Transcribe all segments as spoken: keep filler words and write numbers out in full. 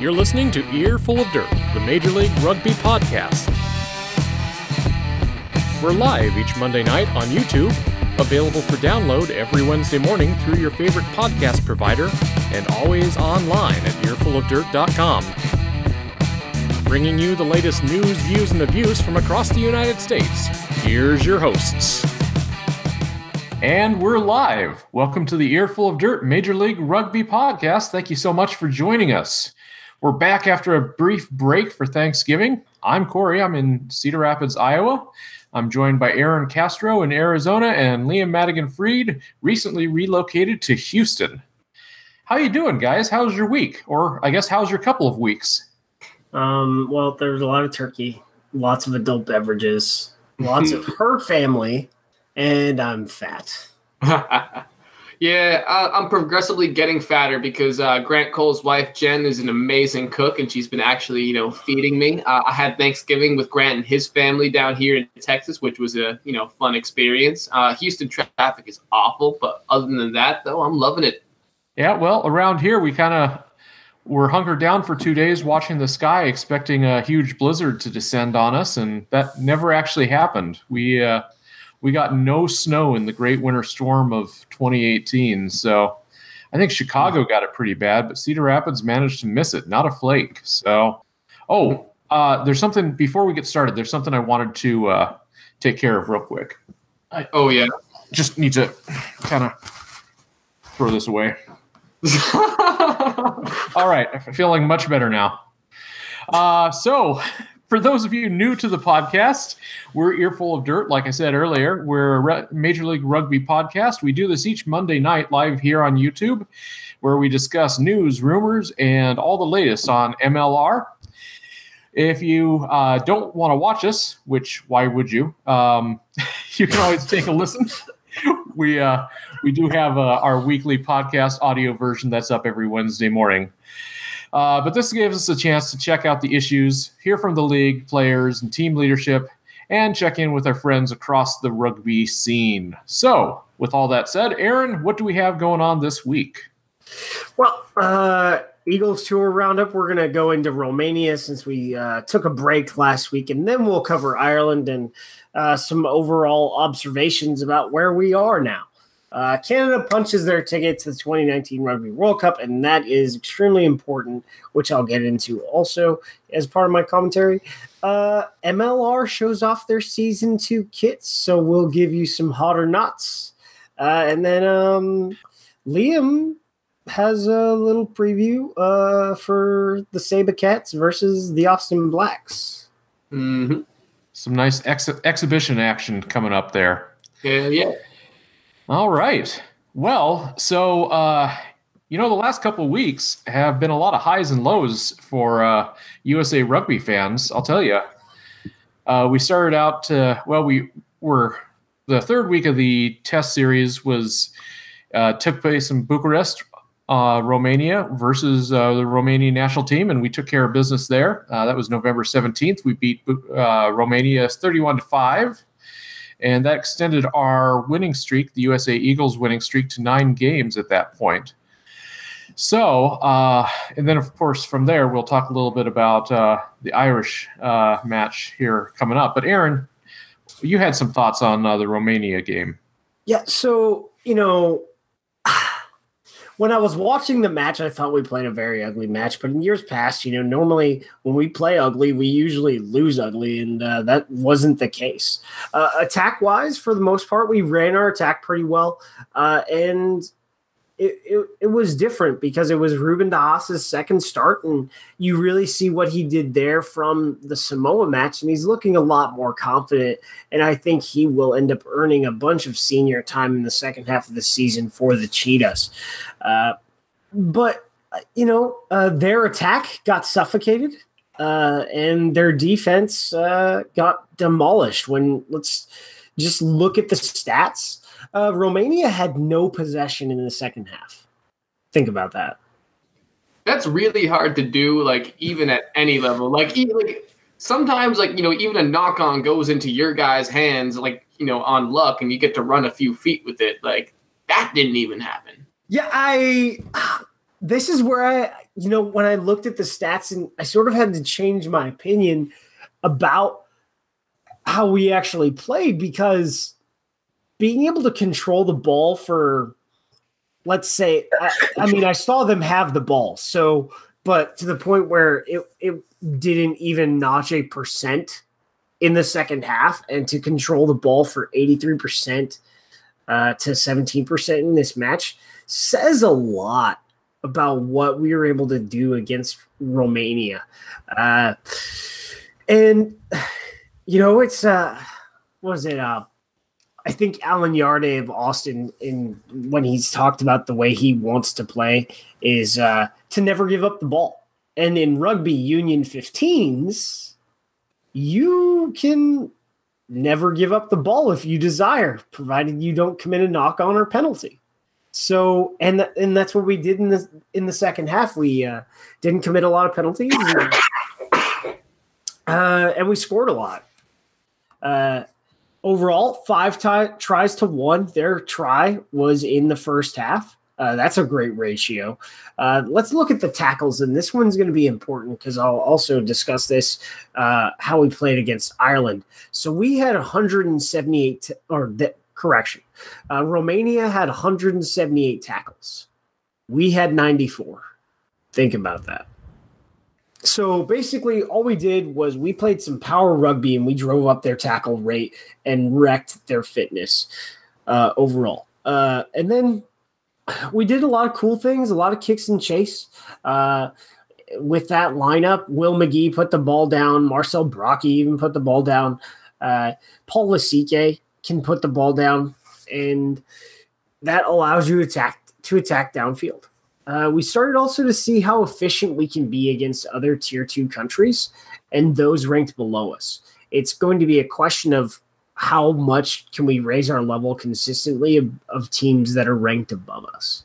You're listening to Earful of Dirt, the Major League Rugby podcast. We're live each Monday night on YouTube, available for download every Wednesday morning through your favorite podcast provider, and always online at earful of dirt dot com. Bringing you the latest news, views, and abuse from across the United States. Here's your hosts. And we're live. Welcome to the Earful of Dirt Major League Rugby podcast. Thank you so much for joining us. We're back after a brief break for Thanksgiving. I'm Corey. I'm in Cedar Rapids, Iowa. I'm joined by Aaron Castro in Arizona and Liam Madigan-Freed, recently relocated to Houston. How you doing, guys? How's your week? Or I guess how's your couple of weeks? Um, well, there's a lot of turkey, lots of adult beverages, lots of her family. And I'm fat. Yeah, uh, I'm progressively getting fatter because uh, Grant Cole's wife, Jen, is an amazing cook, and she's been actually, you know, feeding me. Uh, I had Thanksgiving with Grant and his family down here in Texas, which was a, you know, fun experience. Uh, Houston traffic is awful, but other than that, though, I'm loving it. Yeah, well, around here we kind of were hunkered down for two days watching the sky, expecting a huge blizzard to descend on us, and that never actually happened. We... Uh, We got no snow in the great winter storm of twenty eighteen, so I think Chicago got it pretty bad, but Cedar Rapids managed to miss it, not a flake. So, oh, uh, there's something, before we get started, there's something I wanted to uh, take care of real quick. I, oh, yeah. Just need to kind of throw this away. All right, I'm feeling much better now. Uh, so... For those of you new to the podcast, we're Earful of Dirt. Like I said earlier, we're a Major League Rugby podcast. We do this each Monday night live here on YouTube, where we discuss news, rumors, and all the latest on M L R. If you uh, don't want to watch us, which why would you? Um, you can always take a listen. We uh, we do have uh, our weekly podcast audio version that's up every Wednesday morning. Uh, but this gives us a chance to check out the issues, hear from the league, players, and team leadership, and check in with our friends across the rugby scene. So, with all that said, Aaron, what do we have going on this week? Well, uh, Eagles Tour Roundup, we're going to go into Romania since we uh, took a break last week, and then we'll cover Ireland and uh, some overall observations about where we are now. Uh, Canada punches their ticket to the twenty nineteen Rugby World Cup, and that is extremely important, which I'll get into also as part of my commentary. Uh, M L R shows off their Season two kits, so we'll give you some hot or nots. Uh, and then um, Liam has a little preview uh, for the SaberCats versus the Austin Blacks. Mm-hmm. Some nice ex- exhibition action coming up there. Yeah, yeah. All right. Well, so, uh, you know, the last couple of weeks have been a lot of highs and lows for uh, U S A Rugby fans, I'll tell you. Uh, we started out, uh, well, we were, the third week of the test series was uh, took place in Bucharest, uh, Romania, versus uh, the Romanian national team, and we took care of business there. Uh, that was November seventeenth. We beat uh, Romania thirty-one to five. And that extended our winning streak, the U S A Eagles winning streak, to nine games at that point. So, uh, and then, of course, from there, we'll talk a little bit about uh, the Irish uh, match here coming up. But, Aaron, you had some thoughts on uh, the Romania game. Yeah, so, you know, when I was watching the match, I thought we played a very ugly match. But in years past, you know, normally when we play ugly, we usually lose ugly, and uh, that wasn't the case. Uh, attack-wise, for the most part, we ran our attack pretty well, uh, and it, it it was different because it was Ruben de Haas's second start, and you really see what he did there from the Samoa match, and he's looking a lot more confident, and I think he will end up earning a bunch of senior time in the second half of the season for the Cheetahs. Uh, but, you know, uh, their attack got suffocated, uh, and their defense uh, got demolished. When let's just look at the stats. Uh, Romania had no possession in the second half. Think about that. That's really hard to do, like, even at any level. Like, even, like sometimes, like, you know, even a knock-on goes into your guy's hands, like, you know, on luck, and you get to run a few feet with it. Like, that didn't even happen. Yeah, I this is where I, you know, when I looked at the stats and I sort of had to change my opinion about how we actually played, because being able to control the ball for, let's say, I, I mean, I saw them have the ball. So, but to the point where it, it didn't even notch a percent in the second half, and to control the ball for eighty-three percent uh, to seventeen percent in this match says a lot about what we were able to do against Romania. Uh, and, you know, it's, uh, what is it? Uh, I think Alan Yarde of Austin, in when he's talked about the way he wants to play, is uh, to never give up the ball. And in rugby union fifteens, you can never give up the ball if you desire, provided you don't commit a knock-on or penalty. So, and th- and that's what we did in the in the second half. We uh, didn't commit a lot of penalties, and, uh, and we scored a lot. Uh, overall, five t- tries to one. Their try was in the first half. Uh, that's a great ratio. Uh, let's look at the tackles, and this one's going to be important because I'll also discuss this, uh, how we played against Ireland. So we had one hundred seventy-eight, t- or th- correction, uh, Romania had one hundred seventy-eight tackles. We had ninety-four. Think about that. So basically all we did was we played some power rugby and we drove up their tackle rate and wrecked their fitness uh, overall. Uh, and then we did a lot of cool things, a lot of kicks and chase. Uh, with that lineup, Will McGee put the ball down. Marcel Brocchi even put the ball down. Uh, Paul Lasique can put the ball down, and that allows you attack to attack downfield. Uh, we started also to see how efficient we can be against other tier two countries and those ranked below us. It's going to be a question of how much can we raise our level consistently of, of teams that are ranked above us.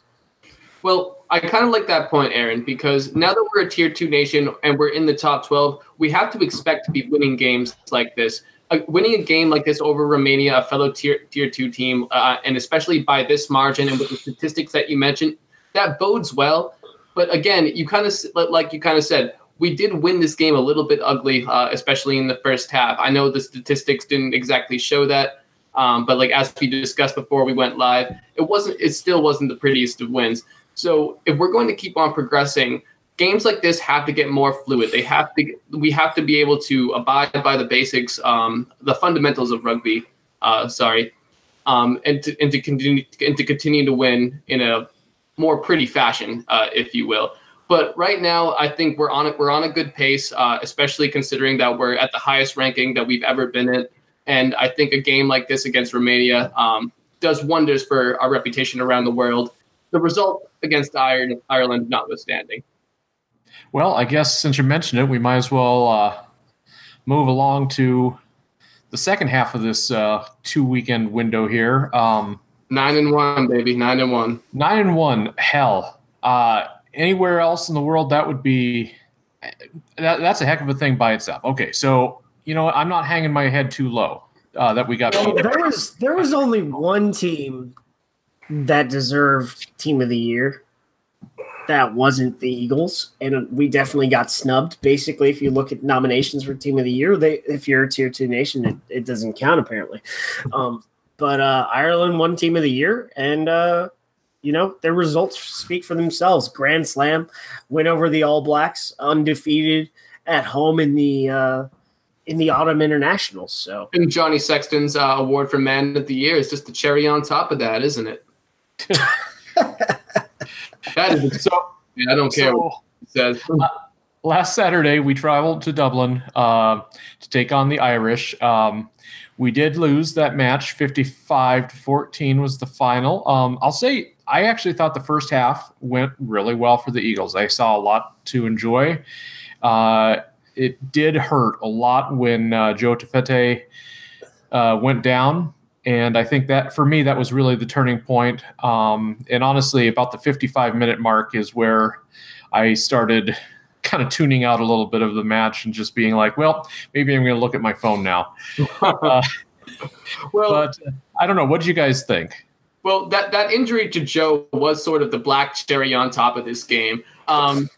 Well, I kind of like that point, Aaron, because now that we're a tier two nation and we're in the top twelve, we have to expect to be winning games like this. Uh, winning a game like this over Romania, a fellow tier tier two team, uh, and especially by this margin and with the statistics that you mentioned, that bodes well. But again, you kind of like you kind of said, we did win this game a little bit ugly, uh, especially in the first half. I know the statistics didn't exactly show that, um, but like as we discussed before we went live, it wasn't. It still wasn't the prettiest of wins. So if we're going to keep on progressing, games like this have to get more fluid. They have to. We have to be able to abide by the basics, um, the fundamentals of rugby. Uh, sorry, um, and to and to continue and to continue to win in a more pretty fashion, uh, if you will. But right now, I think we're on it. We're on a good pace, uh, especially considering that we're at the highest ranking that we've ever been in. And I think a game like this against Romania um, does wonders for our reputation around the world. The result against Ireland notwithstanding. Well, I guess since you mentioned it, we might as well uh, move along to the second half of this uh, two-weekend window here. Um, Nine and one, baby. Nine and one. Nine and one. Hell. Uh, anywhere else in the world, that would be that, that's a heck of a thing by itself. Okay, so you know what? I'm not hanging my head too low uh, that we got. Well, there was there was only one team that deserved Team of the Year that wasn't the Eagles, and we definitely got snubbed. Basically, if you look at nominations for Team of the Year, they if you're a Tier Two nation, it, it doesn't count apparently. Um, But uh, Ireland won Team of the Year, and, uh, you know, their results speak for themselves. Grand Slam, win over the All Blacks, undefeated at home in the uh, in the Autumn Internationals. So. And Johnny Sexton's uh, award for Man of the Year is just the cherry on top of that, isn't it? That is so. Yeah, I don't care so, what it says. Uh, last Saturday, we traveled to Dublin uh, to take on the Irish. Um We did lose that match. fifty-five to fourteen was the final. Um, I'll say I actually thought the first half went really well for the Eagles. I saw a lot to enjoy. Uh, it did hurt a lot when uh, Joe Taufete'e uh, went down, and I think that for me that was really the turning point. Um, and honestly, about the fifty-five minute mark is where I started kind of tuning out a little bit of the match and just being like, well, maybe I'm going to look at my phone now. uh, well, but I don't know. What did you guys think? Well, that, that injury to Joe was sort of the black cherry on top of this game. Um,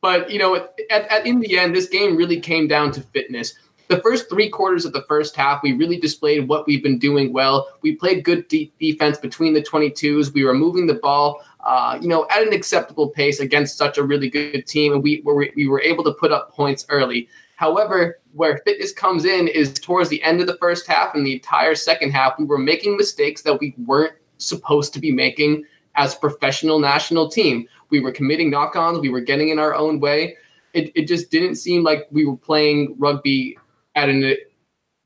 but, you know, at, at, in the end, this game really came down to fitness. The first three quarters of the first half, we really displayed what we've been doing well. We played good de- defense between the twenty-twos. We were moving the ball, uh, you know, at an acceptable pace against such a really good team, and we were, we were able to put up points early. However, where fitness comes in is towards the end of the first half and the entire second half. We were making mistakes that we weren't supposed to be making as a professional national team. We were committing knock-ons. We were getting in our own way. It it just didn't seem like we were playing rugby at an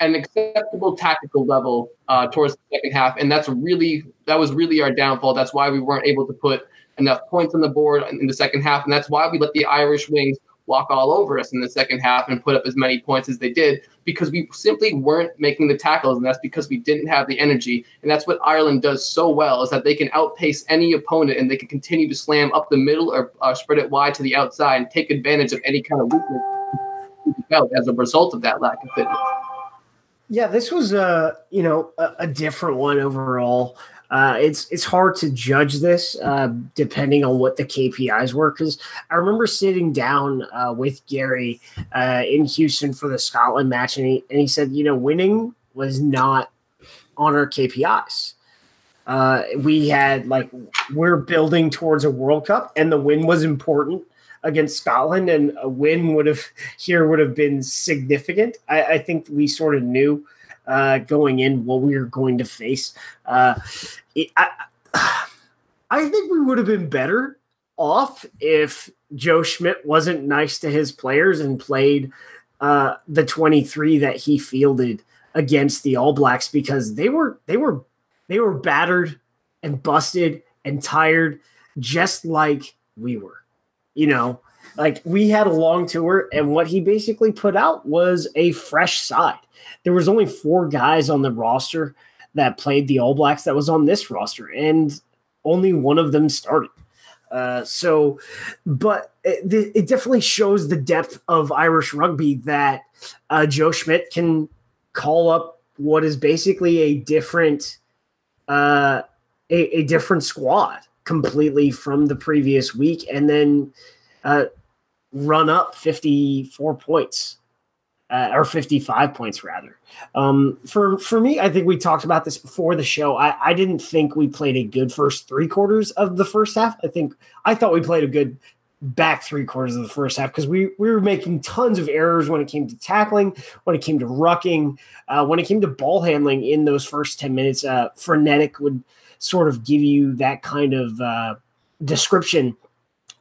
an acceptable tactical level uh, towards the second half, and that's really that was really our downfall. That's why we weren't able to put enough points on the board in the second half, and that's why we let the Irish Wings walk all over us in the second half and put up as many points as they did, because we simply weren't making the tackles, and that's because we didn't have the energy. And that's what Ireland does so well, is that they can outpace any opponent and they can continue to slam up the middle or uh, spread it wide to the outside and take advantage of any kind of weakness as a result of that lack of fitness. Yeah, this was a you know a, a different one overall. Uh, it's it's hard to judge this uh, depending on what the K P Is were, because I remember sitting down uh, with Gary uh, in Houston for the Scotland match, and he and he said, you know, winning was not on our K P Is. Uh, we had like we're building towards a World Cup, and the win was important against Scotland, and a win would have here would have been significant. I, I think we sort of knew uh, going in what we were going to face. Uh, it, I, I think we would have been better off if Joe Schmidt wasn't nice to his players and played uh, the twenty-three that he fielded against the All Blacks, because they were they were they were battered and busted and tired, just like we were. You know, like we had a long tour, and what he basically put out was a fresh side. There was only four guys on the roster that played the All Blacks that was on this roster, and only one of them started. Uh, so, but it, it definitely shows the depth of Irish rugby that uh, Joe Schmidt can call up what is basically a different, uh, a, a different squad completely from the previous week, and then uh, run up fifty-four points uh, or fifty-five points rather. Um, for, for me, I think we talked about this before the show. I, I didn't think we played a good first three quarters of the first half. I think I thought we played a good back three quarters of the first half, because we, we were making tons of errors when it came to tackling, when it came to rucking, uh, when it came to ball handling in those first ten minutes. Uh, frenetic would sort of give you that kind of uh, description.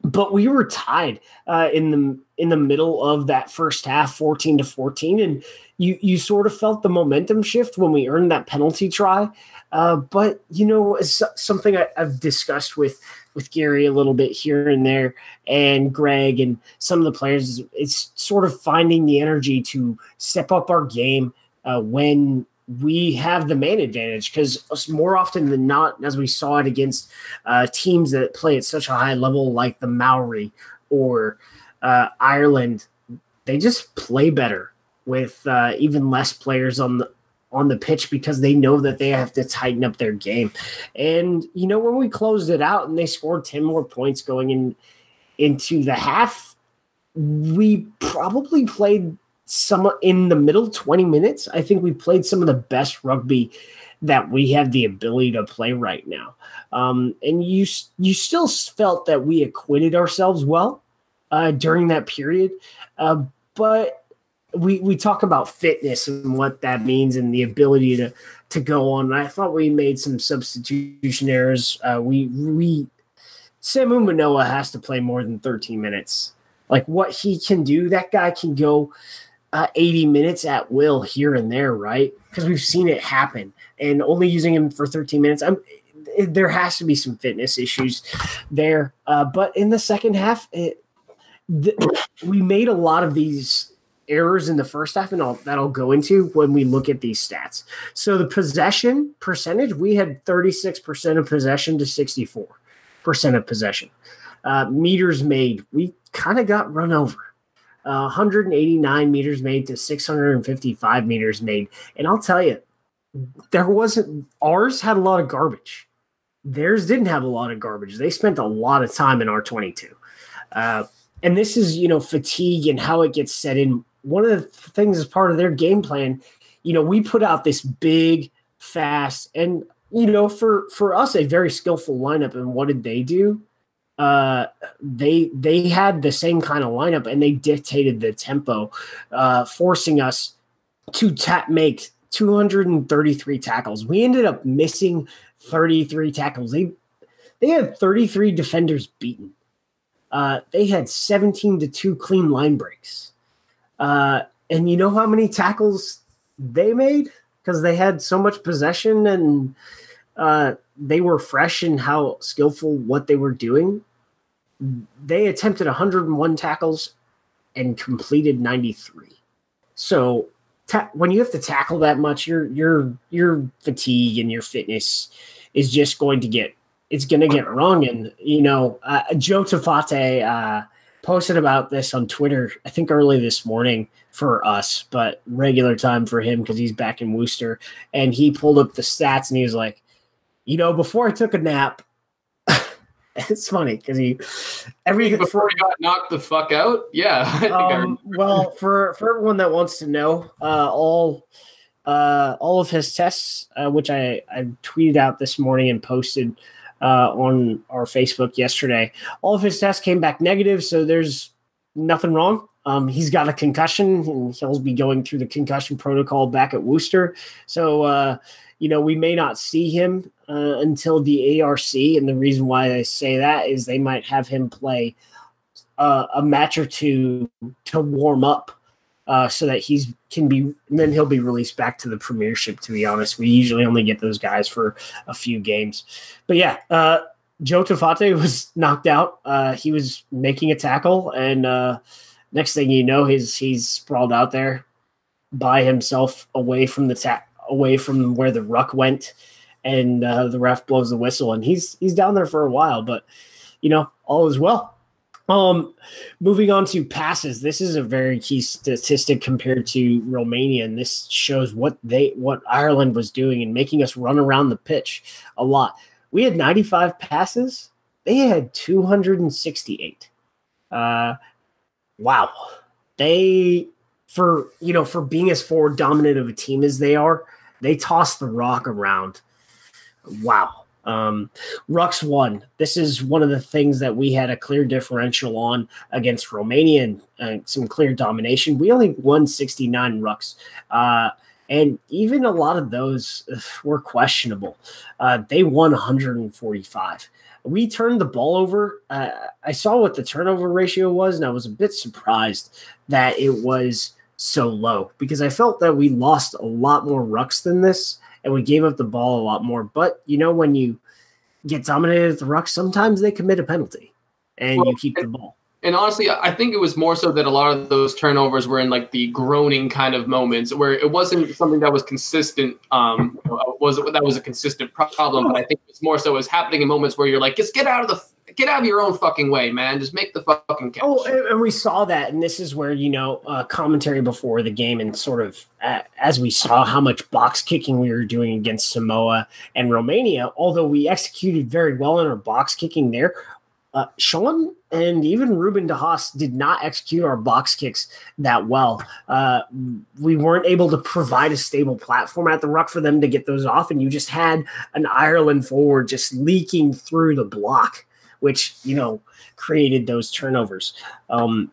But we were tied uh, in the in the middle of that first half, fourteen to fourteen, and you you sort of felt the momentum shift when we earned that penalty try. Uh, but, you know, it's something I, I've discussed with, with Gary a little bit here and there, and Greg and some of the players, it's sort of finding the energy to step up our game uh, when – we have the man advantage, because more often than not, as we saw it against uh, teams that play at such a high level like the Maori or uh, Ireland, they just play better with uh, even less players on the on the pitch, because they know that they have to tighten up their game. And, you know, when we closed it out and they scored ten more points going in into the half, we probably played – some in the middle twenty minutes, I think we played some of the best rugby that we have the ability to play right now. Um, and you you still felt that we acquitted ourselves well uh, during that period. Uh, but we we talk about fitness and what that means and the ability to, to go on. And I thought we made some substitution errors. Uh, we, we Samu Manoa has to play more than thirteen minutes. Like what he can do, that guy can go – Uh, eighty minutes at will here and there, right? Because we've seen it happen, and only using him for thirteen minutes. I'm, it, there has to be some fitness issues there. Uh, but in the second half, it, th- we made a lot of these errors in the first half, and I'll, that I'll go into when we look at these stats. So the possession percentage, we had thirty-six percent of possession to sixty-four percent of possession. Uh, meters made, we kind of got run over. Uh, one hundred eighty-nine meters made to six hundred fifty-five meters made. And I'll tell you, there wasn't – ours had a lot of garbage. Theirs didn't have a lot of garbage. They spent a lot of time in R twenty-two. Uh, and this is, you know, fatigue and how it gets set in. One of the things as part of their game plan, you know, we put out this big, fast, and, you know, for, for us, a very skillful lineup. And what did they do? Uh, they they had the same kind of lineup, and they dictated the tempo, uh, forcing us to tap make two hundred thirty-three tackles. We ended up missing thirty-three tackles. They they had thirty-three defenders beaten. Uh, they had seventeen to two clean line breaks. Uh, and you know how many tackles they made? Because they had so much possession, and uh, they were fresh in how skillful what they were doing. They attempted one hundred one tackles and completed ninety-three. So ta- when you have to tackle that much, your your your fatigue and your fitness is just going to get it's going to get wrong. And you know, uh, Joe Taufete'e uh, posted about this on Twitter, I think early this morning for us, but regular time for him because he's back in Worcester. And he pulled up the stats and he was like, you know, before I took a nap. It's funny because he every before he got knocked the fuck out. Yeah. I think um, I well, for, for everyone that wants to know, uh, all uh, all of his tests, uh, which I, I tweeted out this morning and posted uh, on our Facebook yesterday, all of his tests came back negative. So there's nothing wrong. Um, he's got a concussion, and he'll be going through the concussion protocol back at Worcester. So, uh, you know, we may not see him uh, until the A R C. And the reason why I say that is they might have him play uh, a match or two to warm up uh, so that he's can be, and then he'll be released back to the Premiership, to be honest. We usually only get those guys for a few games. But yeah, uh, Joe Taufete'e was knocked out. Uh, he was making a tackle, and, uh, next thing you know, he's he's sprawled out there by himself, away from the ta- away from where the ruck went, and uh, the ref blows the whistle, and he's he's down there for a while. But you know, all is well. Um, moving on to passes, this is a very key statistic compared to Romania, and this shows what they what Ireland was doing and making us run around the pitch a lot. We had ninety-five passes; they had two hundred sixty-eight. Uh, Wow. They, for, you know, for being as forward dominant of a team as they are, they toss the rock around. Wow. Um, Rucks won. This is one of the things that we had a clear differential on against Romania, and uh, some clear domination. We only won sixty-nine rucks. Uh, and even a lot of those were questionable. Uh, they won one hundred forty-five. We turned the ball over. Uh, I saw what the turnover ratio was, and I was a bit surprised that it was so low because I felt that we lost a lot more rucks than this, and we gave up the ball a lot more. But, you know, when you get dominated at the rucks, sometimes they commit a penalty, and well, you keep the ball. And honestly, I think it was more so that a lot of those turnovers were in like the groaning kind of moments where it wasn't something that was consistent. Um, was that was a consistent problem? But I think it's more so it was happening in moments where you're like, just get out of the get out of your own fucking way, man. Just make the fucking catch. Oh, and we saw that, and this is where you know uh, commentary before the game, and sort of uh, as we saw how much box kicking we were doing against Samoa and Romania. Although we executed very well in our box kicking there. Uh, Sean and even Ruben de Haas did not execute our box kicks that well. Uh, we weren't able to provide a stable platform at the ruck for them to get those off, and you just had an Ireland forward just leaking through the block, which, you know, created those turnovers. Um,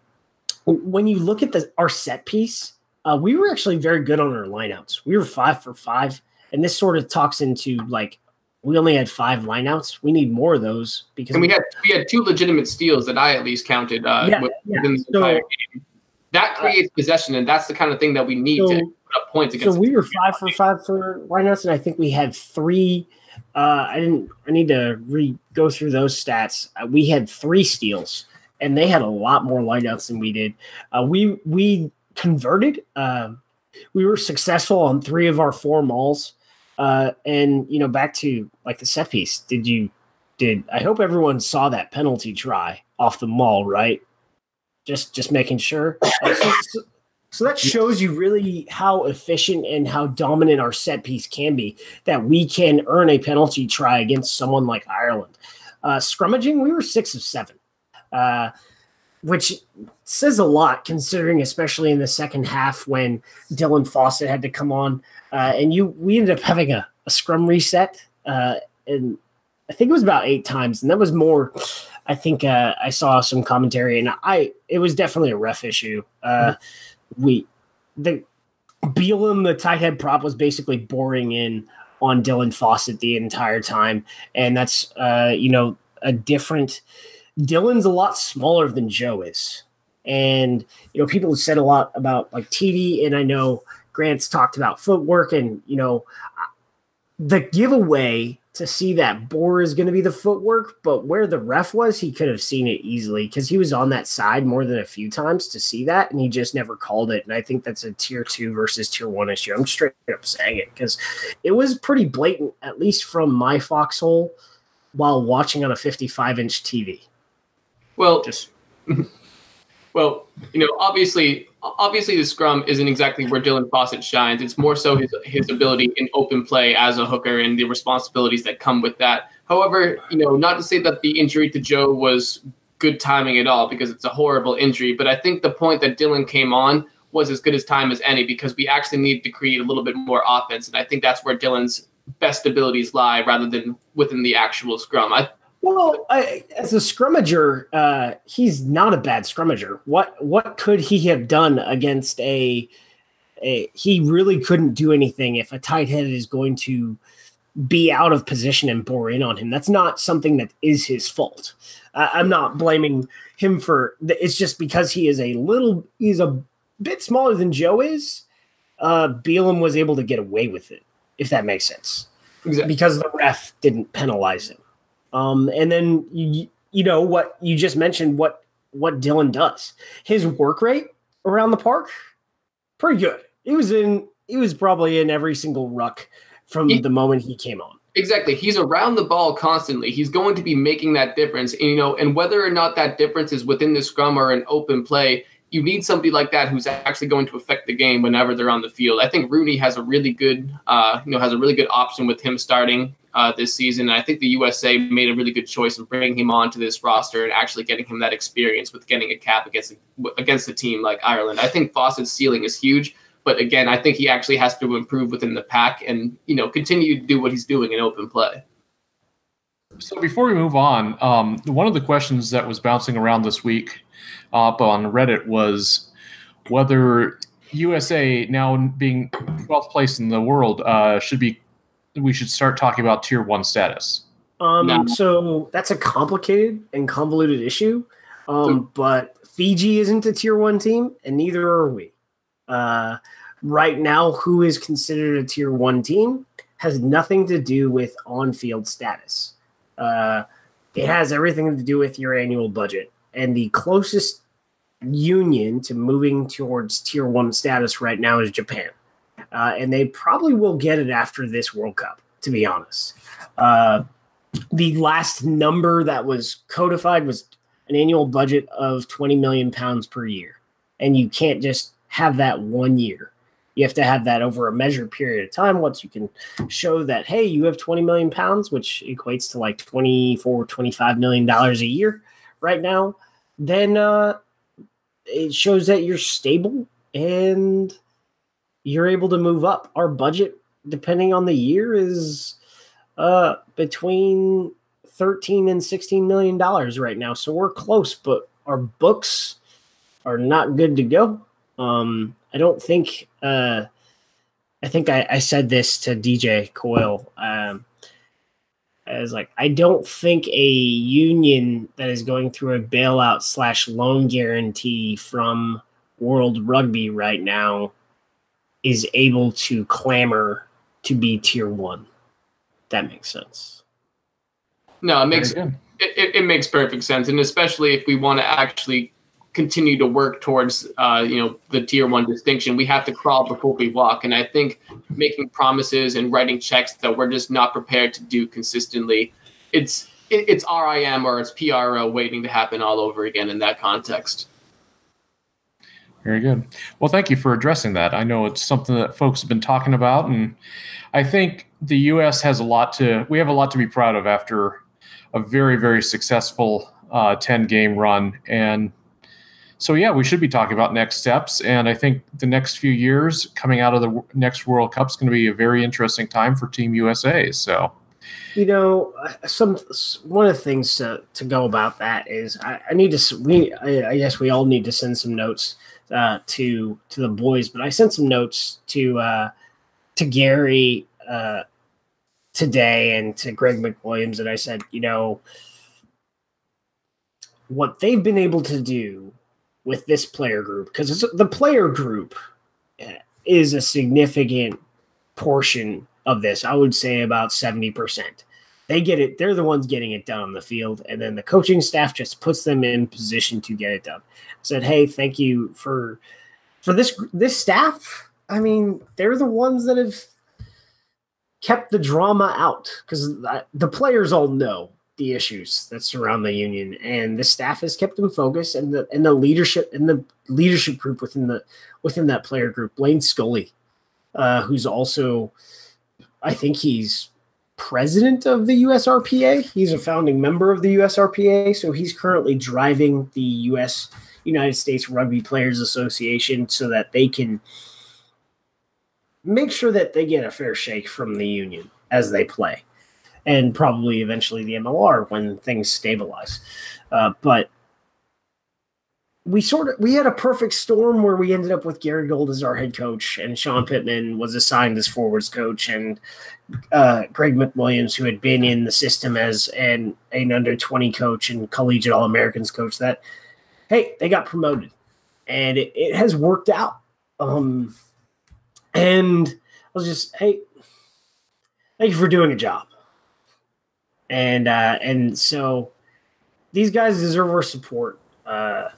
when you look at the, our set piece, uh, we were actually very good on our lineouts. We were five for five, and this sort of talks into, like, we only had five lineouts. We need more of those because and we had we had two legitimate steals that I at least counted uh, yeah, within yeah. the so, entire game. That creates uh, possession, and that's the kind of thing that we need so, to put up points against. So we were five for five for lineouts, and I think we had three. Uh, I didn't. I need to re go through those stats. Uh, we had three steals, and they had a lot more lineouts than we did. Uh, we we converted. Uh, we were successful on three of our four mauls. Uh, and, you know, back to like the set piece, did you, did, I hope everyone saw that penalty try off the maul, right? Just, just making sure. so, so, So that shows you really how efficient and how dominant our set piece can be, that we can earn a penalty try against someone like Ireland. Uh, scrummaging, we were six of seven, uh, which says a lot considering, especially in the second half when Dylan Fawcett had to come on. Uh, and you, we ended up having a, a scrum reset, uh, and I think it was about eight times. And that was more, I think uh, I saw some commentary, and I it was definitely a ref issue. Uh, mm-hmm. We, the Beelum, the tight head prop, was basically boring in on Dylan Fawcett the entire time. And that's, uh, you know, a different Dylan's a lot smaller than Joe is. And, you know, people have said a lot about like T D, and I know Grant's talked about footwork, and, you know, the giveaway to see that bore is going to be the footwork, but where the ref was, he could have seen it easily because he was on that side more than a few times to see that, and he just never called it. And I think that's a tier two versus tier one issue. I'm straight up saying it because it was pretty blatant, at least from my foxhole, while watching on a fifty-five inch T V. Well, just well, you know, obviously, obviously the scrum isn't exactly where Dylan Fawcett shines. It's more so his his ability in open play as a hooker and the responsibilities that come with that. However, you know, not to say that the injury to Joe was good timing at all, because it's a horrible injury, but I think the point that Dylan came on was as good as time as any, because we actually need to create a little bit more offense, and I think that's where Dylan's best abilities lie rather than within the actual scrum. I Well, I, as a scrummager, uh, he's not a bad scrummager. What what could he have done against a, a – he really couldn't do anything if a tight head is going to be out of position and bore in on him. That's not something that is his fault. Uh, I'm not blaming him for – it's just because he is a little – he's a bit smaller than Joe is, uh, Beelum was able to get away with it, if that makes sense, exactly. Because the ref didn't penalize him. Um, and then, you, you know, what you just mentioned, what, what Dylan does, his work rate around the park, pretty good. He was in, he was probably in every single ruck from he, the moment he came on. Exactly. He's around the ball constantly. He's going to be making that difference, and, you know, and whether or not that difference is within the scrum or an open play, you need somebody like that who's actually going to affect the game whenever they're on the field. I think Rooney has a really good, uh, you know, has a really good option with him starting uh, this season. And I think the U S A made a really good choice of bringing him onto this roster and actually getting him that experience with getting a cap against against a team like Ireland. I think Fawcett's ceiling is huge, but again, I think he actually has to improve within the pack and, you know, continue to do what he's doing in open play. So before we move on, um, one of the questions that was bouncing around this week up on Reddit was whether U S A, now being twelfth place in the world, uh, should be we should start talking about tier one status. Um, no. So that's a complicated and convoluted issue, um, but Fiji isn't a tier one team, and neither are we. Uh, right now, who is considered a tier one team has nothing to do with on-field status. Uh, it has everything to do with your annual budget. And the closest union to moving towards tier one status right now is Japan. Uh, and they probably will get it after this World Cup, to be honest. Uh, the last number that was codified was an annual budget of twenty million pounds per year. And you can't just have that one year. You have to have that over a measured period of time. Once you can show that, hey, you have twenty million pounds, which equates to like twenty-four, twenty-five million dollars a year right now, then uh, it shows that you're stable and you're able to move up. Our budget, depending on the year, is uh, between thirteen and sixteen million dollars right now. So we're close, but our books are not good to go. Um, I don't think uh, – I think I, I said this to D J Coyle. Um, I was like, I don't think a union that is going through a bailout slash loan guarantee from World Rugby right now is able to clamor to be tier one. That makes sense. No, it makes it, it, it makes perfect sense, and especially if we want to actually continue to work towards uh, you know, the tier one distinction, we have to crawl before we walk. And I think making promises and writing checks that we're just not prepared to do consistently, it's it's R I M or it's P R O waiting to happen all over again in that context. Very good. Well, thank you for addressing that. I know it's something that folks have been talking about, and I think the U S has a lot to, we have a lot to be proud of after a very, very successful uh, ten-game run. And so, yeah, we should be talking about next steps. And I think the next few years coming out of the next World Cup is going to be a very interesting time for Team U S A. So, you know, some one of the things to, to go about that is I, I need to, we, I, I guess we all need to send some notes Uh, to to the boys, but I sent some notes to uh, to Gary uh, today and to Greg McWilliams, and I said, you know, what they've been able to do with this player group, because the player group is a significant portion of this. I would say about seventy percent. They get it. They're the ones getting it done on the field. And then the coaching staff just puts them in position to get it done. I said, hey, thank you for for this this staff. I mean, they're the ones that have kept the drama out, because the players all know the issues that surround the union, and the staff has kept them focused. And the and the leadership and the leadership group within the within that player group, Blaine Scully, uh, who's also, I think he's president of the U S R P A. He's a founding member of the U S R P A, so he's currently driving the U S United States Rugby Players Association so that they can make sure that they get a fair shake from the union as they play, and probably eventually the M L R when things stabilize. Uh, but we sort of we had a perfect storm where we ended up with Gary Gold as our head coach, and Sean Pittman was assigned as forwards coach, and uh, Greg McWilliams, who had been in the system as an, an under twenty coach and collegiate All-Americans coach, that, hey, they got promoted. And it, it has worked out. Um, and I was just, hey, thank you for doing a job. And, uh, and so these guys deserve our support. Uh,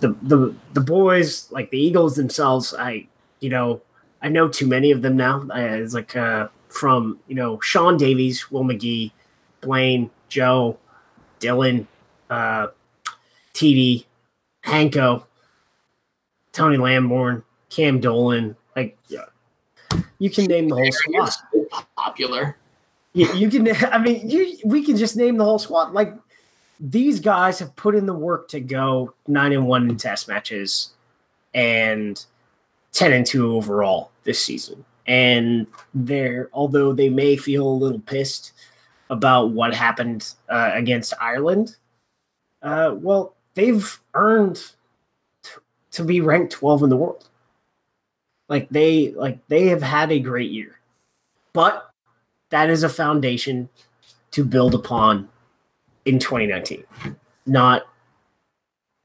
The, the the boys, like the Eagles themselves, I you know I know too many of them now. I, it's like uh, from you know Sean Davies, Will McGee, Blaine, Joe, Dylan, uh, T D, Hanko, Tony Lamborn, Cam Dolan. Like yeah. You can name the whole squad. So popular. You, you can. I mean, you we can just name the whole squad. Like, these guys have put in the work to go nine and one in test matches and ten and two overall this season. And they're, although they may feel a little pissed about what happened uh, against Ireland, uh, well, they've earned t- to be ranked twelve in the world. Like they, like they have had a great year, but that is a foundation to build upon in twenty nineteen, not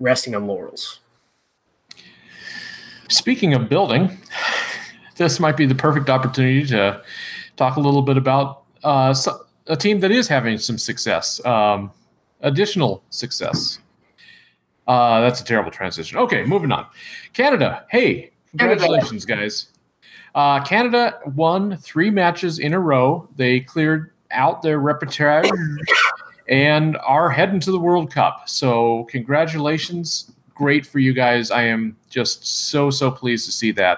resting on laurels. Speaking of building, this might be the perfect opportunity to talk a little bit about uh, a team that is having some success, um, additional success. Uh, that's a terrible transition. Okay, moving on. Canada. Hey, congratulations, Canada. guys. Uh, Canada won three matches in a row. They cleared out their repertoire and are heading to the World Cup. So congratulations. Great for you guys. I am just so, so pleased to see that.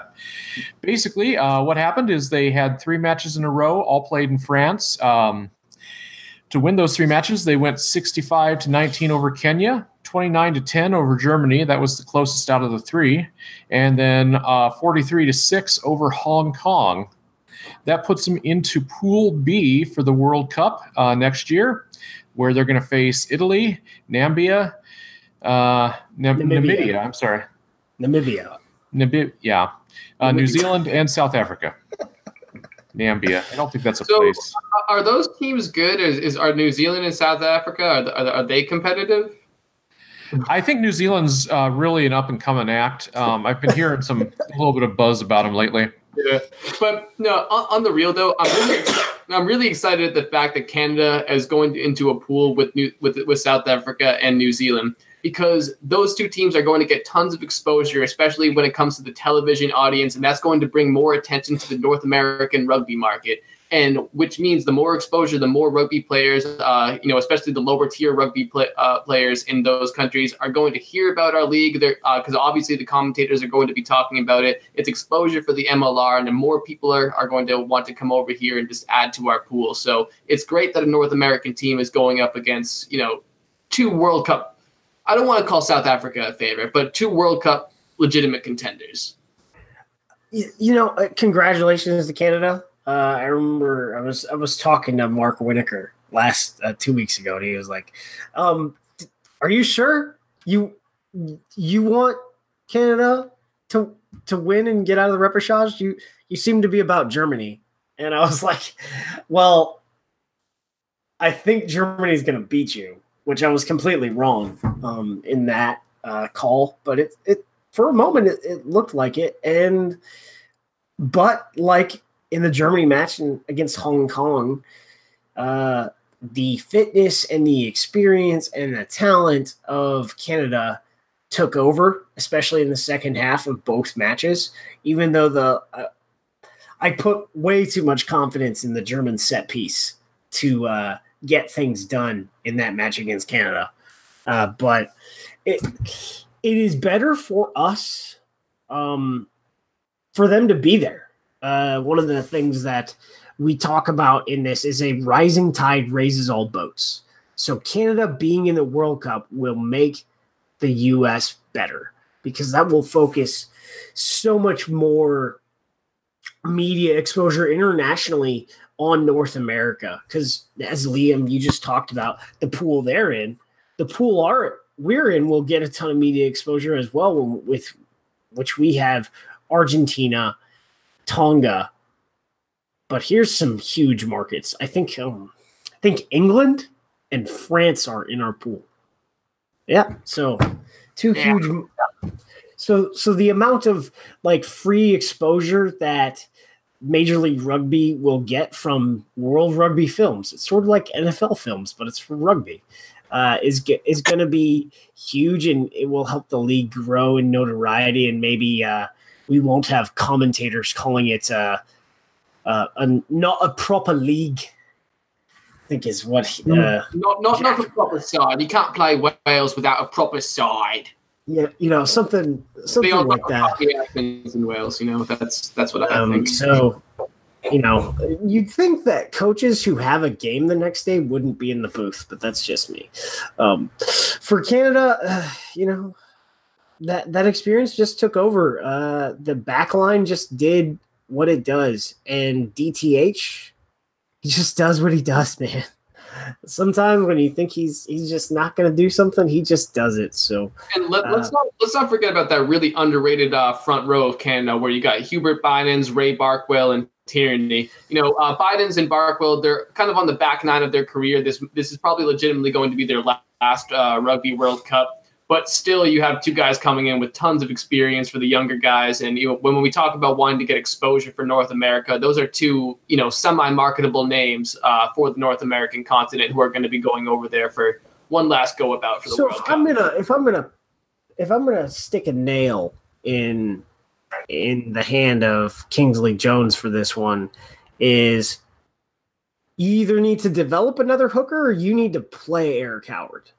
Basically, uh, what happened is they had three matches in a row, all played in France. Um, to win those three matches, they went sixty-five to nineteen over Kenya, twenty-nine to ten over Germany. That was the closest out of the three. And then uh, forty-three to six over Hong Kong. That puts them into Pool B for the World Cup uh, next year, where they're going to face Italy, Namibia, uh, Nam- Namibia. Namibia. I'm sorry, Namibia, Namibia, yeah, uh, Namibia. New Zealand and South Africa. Namibia. I don't think that's a so place. Are those teams good? Is, is are New Zealand and South Africa are the, are they competitive? I think New Zealand's uh, really an up and coming act. Um, I've been hearing some a little bit of buzz about them lately. Yeah, but no. On, on the real though, I'm really, I'm really excited at the fact that Canada is going into a pool with New, with with South Africa and New Zealand, because those two teams are going to get tons of exposure, especially when it comes to the television audience, and that's going to bring more attention to the North American rugby market. and which means the more exposure, the more rugby players, uh, you know, especially the lower tier rugby play, uh, players in those countries are going to hear about our league. They're because uh, obviously the commentators are going to be talking about it. It's exposure for the M L R, and more people are, are going to want to come over here and just add to our pool. So it's great that a North American team is going up against, you know, two World Cup. I don't want to call South Africa a favorite, but two World Cup legitimate contenders. You, you know, uh, congratulations to Canada. Uh, I remember I was I was talking to Mark Whitaker last uh, two weeks ago, and he was like, um, "Are you sure you you want Canada to to win and get out of the repêchage? You you seem to be about Germany." And I was like, "Well, I think Germany's going to beat you," which I was completely wrong um, in that uh, call, but it it for a moment it, it looked like it, and but like. In the Germany match in, against Hong Kong, uh, the fitness and the experience and the talent of Canada took over, especially in the second half of both matches, even though the uh, I put way too much confidence in the German set piece to uh, get things done in that match against Canada. Uh, but it it is better for us um, for them to be there. Uh, one of the things that we talk about in this is a rising tide raises all boats. So Canada being in the World Cup will make the U S better because that will focus so much more media exposure internationally on North America. Because as Liam, you just talked about the pool they're in, the pool are, we're in will get a ton of media exposure as well, with which we have Argentina, Tonga, but here's some huge markets. I think um, I think England and France are in our pool. Yeah, so two yeah. huge. So so the amount of like free exposure that Major League Rugby will get from World Rugby films, it's sort of like N F L films, but it's for rugby. Uh, is is going to be huge, and it will help the league grow in notoriety, and maybe. Uh, We won't have commentators calling it a, a, a not a proper league. I think is what uh, not not not a proper side. You can't play Wales without a proper side. Yeah, you know something something like that. In Wales, you know that's that's what um, I think. So, you know, you'd think that coaches who have a game the next day wouldn't be in the booth, but that's just me. Um, for Canada, uh, you know. That that experience just took over. Uh, the backline just did what it does, and D T H, he just does what he does, man. Sometimes when you think he's he's just not going to do something, he just does it. So and let, uh, let's not let's not forget about that really underrated uh, front row of Canada, where you got Hubert Bynens, Ray Barkwell, and Tierney. You know, uh, Bynens and Barkwell, they're kind of on the back nine of their career. This this is probably legitimately going to be their last uh, Rugby World Cup. But still, you have two guys coming in with tons of experience for the younger guys. And you know, when, when we talk about wanting to get exposure for North America, those are two, you know, semi-marketable names uh, for the North American continent who are going to be going over there for one last go about for the so World if Cup. I'm gonna, if I'm gonna, if I'm gonna stick a nail in in the hand of Kingsley Jones for this one, is you either need to develop another hooker or you need to play Eric Howard.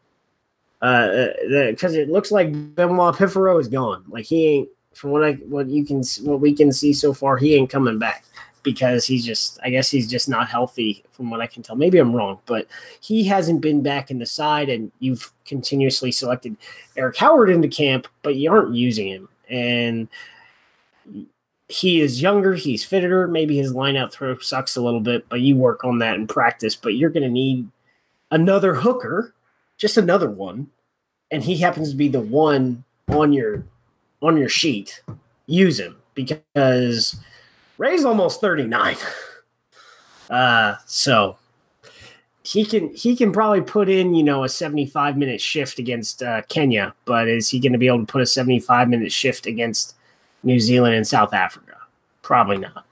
Because uh, it looks like Benoit Piffero is gone. Like he ain't, from what I what you can what we can see so far, he ain't coming back because he's just. I guess he's just not healthy, from what I can tell. Maybe I'm wrong, but he hasn't been back in the side, and you've continuously selected Eric Howard into camp, but you aren't using him. And he is younger, he's fitter. Maybe his lineout throw sucks a little bit, but you work on that in practice. But you're going to need another hooker. Just another one, and he happens to be the one on your on your sheet. Use him because Ray's almost thirty-nine, uh, so he can he can probably put in you know a seventy-five minute shift against uh, Kenya, but is he going to be able to put a seventy-five minute shift against New Zealand and South Africa? Probably not.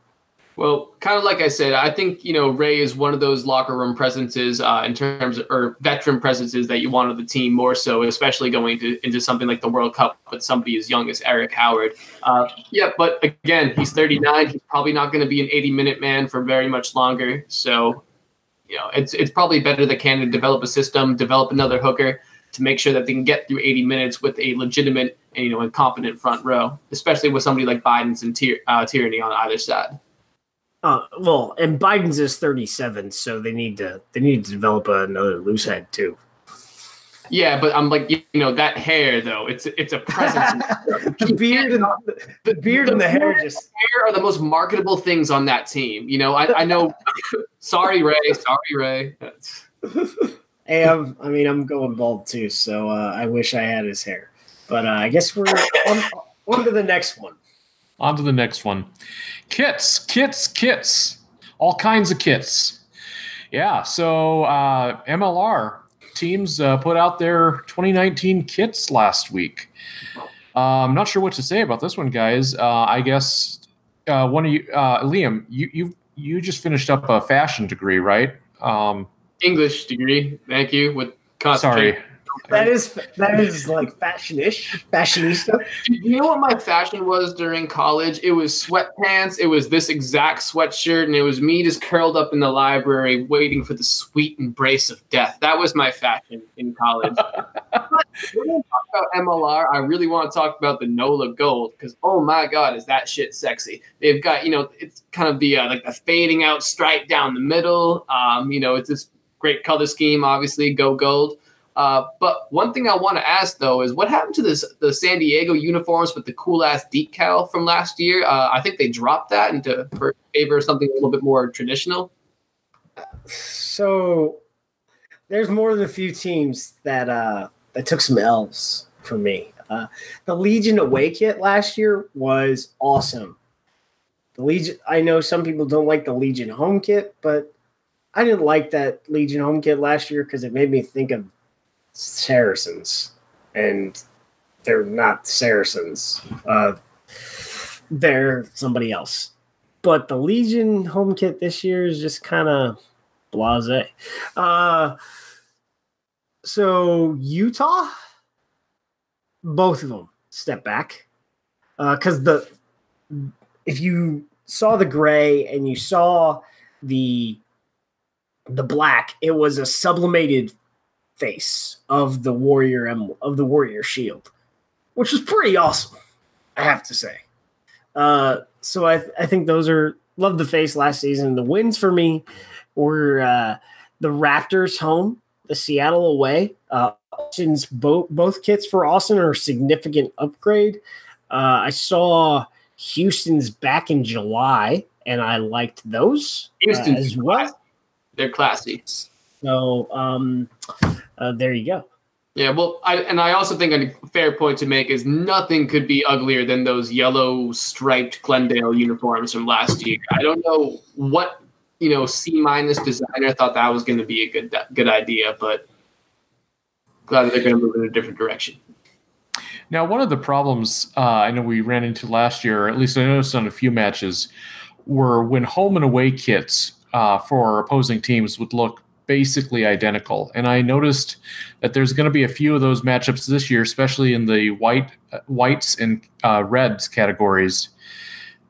Well, kind of like I said, I think, you know, Ray is one of those locker room presences uh, in terms of, or veteran presences that you want on the team more so, especially going to, into something like the World Cup with somebody as young as Eric Howard. Uh, yeah, but again, he's thirty-nine. He's probably not going to be an eighty-minute man for very much longer. So, you know, it's it's probably better that Canada develop a system, develop another hooker to make sure that they can get through eighty minutes with a legitimate and, you know, and competent front row, especially with somebody like Biden's and Tier, uh, Tierney on either side. Uh, well, and Biden's is thirty-seven, so they need to they need to develop another loose head too. Yeah, but I'm like, you know, that hair though, it's it's a presence. the beard and the, the beard the and the hair just hair are the most marketable things on that team. You know, I, I know. sorry, Ray. Sorry, Ray. hey, I'm, I mean, I'm going bald too, so uh, I wish I had his hair. But uh, I guess we're on, on to the next one. On to the next one. Kits, kits, kits. All kinds of kits. Yeah, so uh, M L R teams uh, put out their twenty nineteen kits last week. Uh, I'm not sure what to say about this one, guys. Uh, I guess uh, one of you, uh, Liam, you you you just finished up a fashion degree, right? Um, English degree, thank you. With sorry. That is that is like fashion-ish, fashionista. You know what my fashion was during college? It was sweatpants. It was this exact sweatshirt, and it was me just curled up in the library waiting for the sweet embrace of death. That was my fashion in college. But when we talk about M L R, I really want to talk about the NOLA Gold because, oh, my God, is that shit sexy. They've got, you know, it's kind of the uh, like the fading out stripe down the middle. Um, you know, it's this great color scheme, obviously, go gold. Uh, but one thing I want to ask, though, is what happened to this, the San Diego uniforms with the cool-ass decal from last year? Uh, I think they dropped that into favor something a little bit more traditional. So there's more than a few teams that uh, that took some L's from me. Uh, the Legion away kit last year was awesome. The Legion, I know some people don't like the Legion home kit, but I didn't like that Legion home kit last year because it made me think of Saracens, and they're not Saracens. Uh, they're somebody else. But the Legion home kit this year is just kind of blasé. Uh, so Utah, both of them step back because uh, the if you saw the gray and you saw the the black, it was a sublimated face of the warrior em- of the warrior shield, which was pretty awesome, I have to say. Uh, so I th- I think those are love the face last season. The wins for me were uh, the Raptors home, the Seattle away. Uh, Austin's both both kits for Austin are a significant upgrade. Uh, I saw Houston's back in July, and I liked those Houston uh, as well. They're classy. So um, uh, there you go. Yeah, well, I, and I also think a fair point to make is nothing could be uglier than those yellow striped Glendale uniforms from last year. I don't know what, you know, C-minus designer thought that was going to be a good good idea, but glad that they're going to move in a different direction. Now, one of the problems uh, I know we ran into last year, or at least I noticed on a few matches, were when home and away kits uh, for opposing teams would look basically identical. And I noticed that there's going to be a few of those matchups this year, especially in the white whites and uh, reds categories.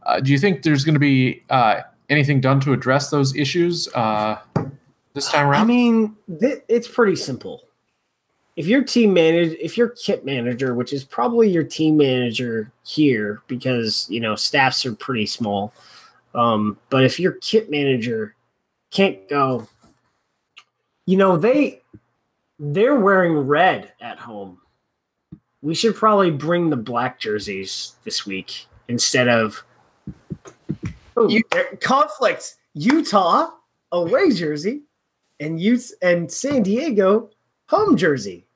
Uh, do you think there's going to be uh, anything done to address those issues uh, this time around? I mean, th- it's pretty simple. If your team manage, if your kit manager, which is probably your team manager here, because, you know, staffs are pretty small. Um, but if your kit manager can't go, you know, they, they're wearing red at home. We should probably bring the black jerseys this week instead of oh, you, conflict. Utah away jersey and you and San Diego home jersey.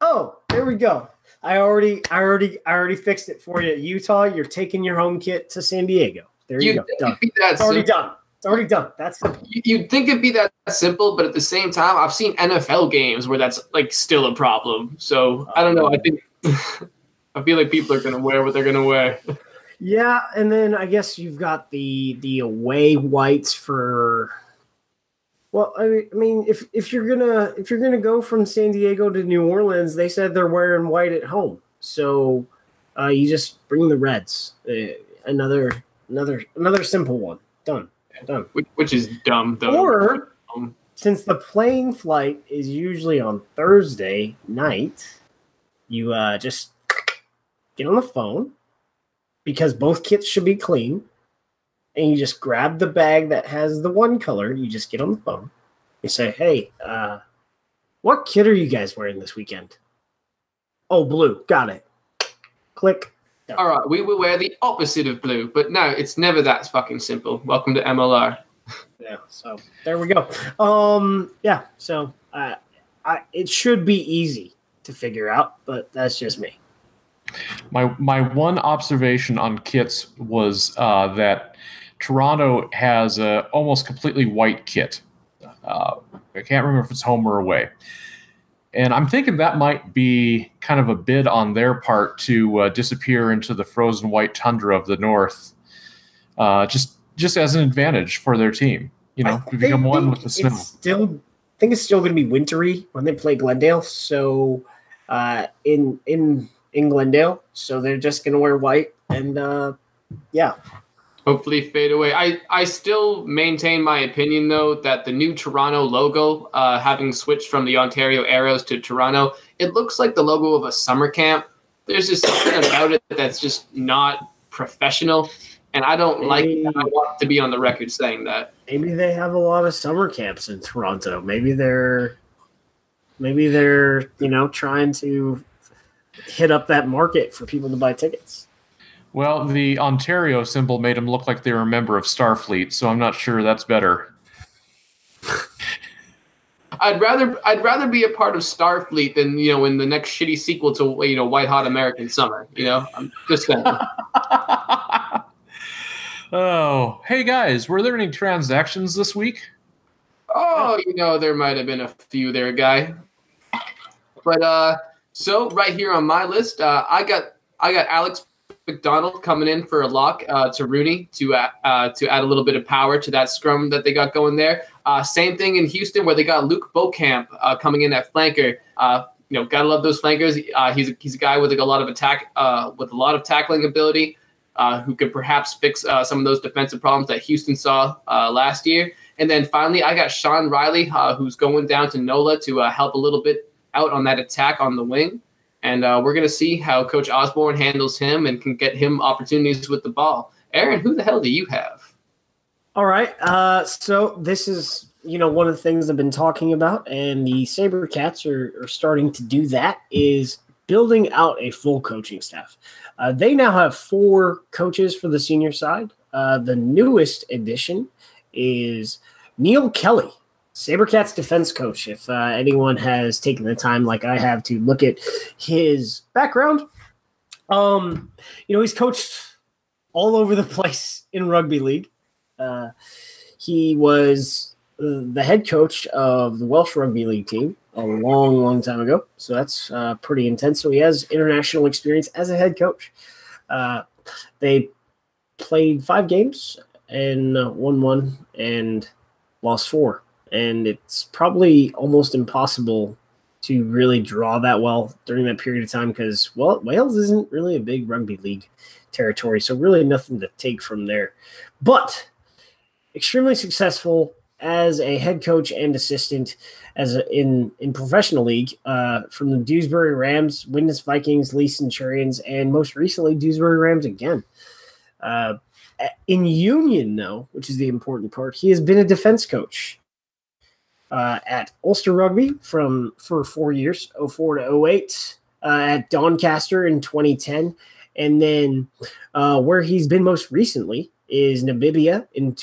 Oh, there we go. I already, I already, I already fixed it for you. Utah, you're taking your home kit to San Diego. There you, you go. Done. It's already done. It's already done. That's simple. You'd think it'd be that simple, but at the same time, I've seen N F L games where that's like still a problem. So I don't know. I think I feel like people are going to wear what they're going to wear. Yeah, and then I guess you've got the the away whites for. Well, I mean, if if you're gonna if you're gonna go from San Diego to New Orleans, they said they're wearing white at home, so uh, you just bring the Reds. Uh, another another another simple one. Done. Done. Which, which is dumb, though. Or um, since the plane flight is usually on Thursday night, you uh, just get on the phone because both kits should be clean. And you just grab the bag that has the one color. You just get on the phone. You say, hey, uh, what kit are you guys wearing this weekend? Oh, blue. Got it. Click. No. All right. We will wear the opposite of blue. But no, it's never that fucking simple. Welcome to M L R. Yeah. So there we go. Um. Yeah. So uh, I, it should be easy to figure out, but that's just me. My, my one observation on kits was uh, that Toronto has a almost completely white kit. Uh, I can't remember if it's home or away. And I'm thinking that might be kind of a bid on their part to uh, disappear into the frozen white tundra of the north, uh, just just as an advantage for their team. You know, to become one with the snow. Still, I think it's still going to be wintry when they play Glendale. So uh, in in in Glendale, so they're just going to wear white and uh, yeah. Hopefully fade away. I, I still maintain my opinion, though, that the new Toronto logo, uh, having switched from the Ontario Arrows to Toronto, it looks like the logo of a summer camp. There's just something about it that's just not professional, and I don't maybe, like that. I want to be on the record saying that. Maybe they have a lot of summer camps in Toronto. Maybe they're, maybe they're, you know, trying to hit up that market for people to buy tickets. Well, the Ontario symbol made them look like they were a member of Starfleet, so I'm not sure that's better. I'd rather I'd rather be a part of Starfleet than, you know, in the next shitty sequel to, you know, White Hot American Summer. You know, I'm just saying. Oh, hey guys, were there any transactions this week? Oh, you know, there might have been a few there, guy. But uh, so right here on my list, uh, I got I got Alex McDonald coming in for a lock uh, to Rooney to uh, uh, to add a little bit of power to that scrum that they got going there. Uh, same thing in Houston where they got Luke Beauchamp uh, coming in at flanker. Uh, you know, gotta love those flankers. Uh, he's a, he's a guy with like, a lot of attack uh, with a lot of tackling ability uh, who could perhaps fix uh, some of those defensive problems that Houston saw uh, last year. And then finally, I got Sean Riley uh, who's going down to NOLA to uh, help a little bit out on that attack on the wing. And uh, we're going to see how Coach Osborne handles him and can get him opportunities with the ball. Aaron, who the hell do you have? All right. Uh, so this is, you know, one of the things I've been talking about, and the SaberCats are, are starting to do that, is building out a full coaching staff. Uh, they now have four coaches for the senior side. Uh, the newest addition is Neil Kelly, SaberCats defense coach. If uh, anyone has taken the time, like I have, to look at his background, um, you know, he's coached all over the place in rugby league. Uh, he was the head coach of the Welsh Rugby League team a long, long time ago. So that's uh, pretty intense. So he has international experience as a head coach. Uh, they played five games and won one and lost four. And it's probably almost impossible to really draw that well during that period of time because, well, Wales isn't really a big rugby league territory, so really nothing to take from there. But extremely successful as a head coach and assistant as a, in, in professional league uh, from the Dewsbury Rams, Widnes Vikings, Leeds Centurions, and most recently Dewsbury Rams again. Uh, in Union, though, which is the important part, he has been a defense coach. Uh, at Ulster Rugby from for four years, oh four to oh eight, uh, at Doncaster in twenty ten. And then uh, where he's been most recently is Namibia in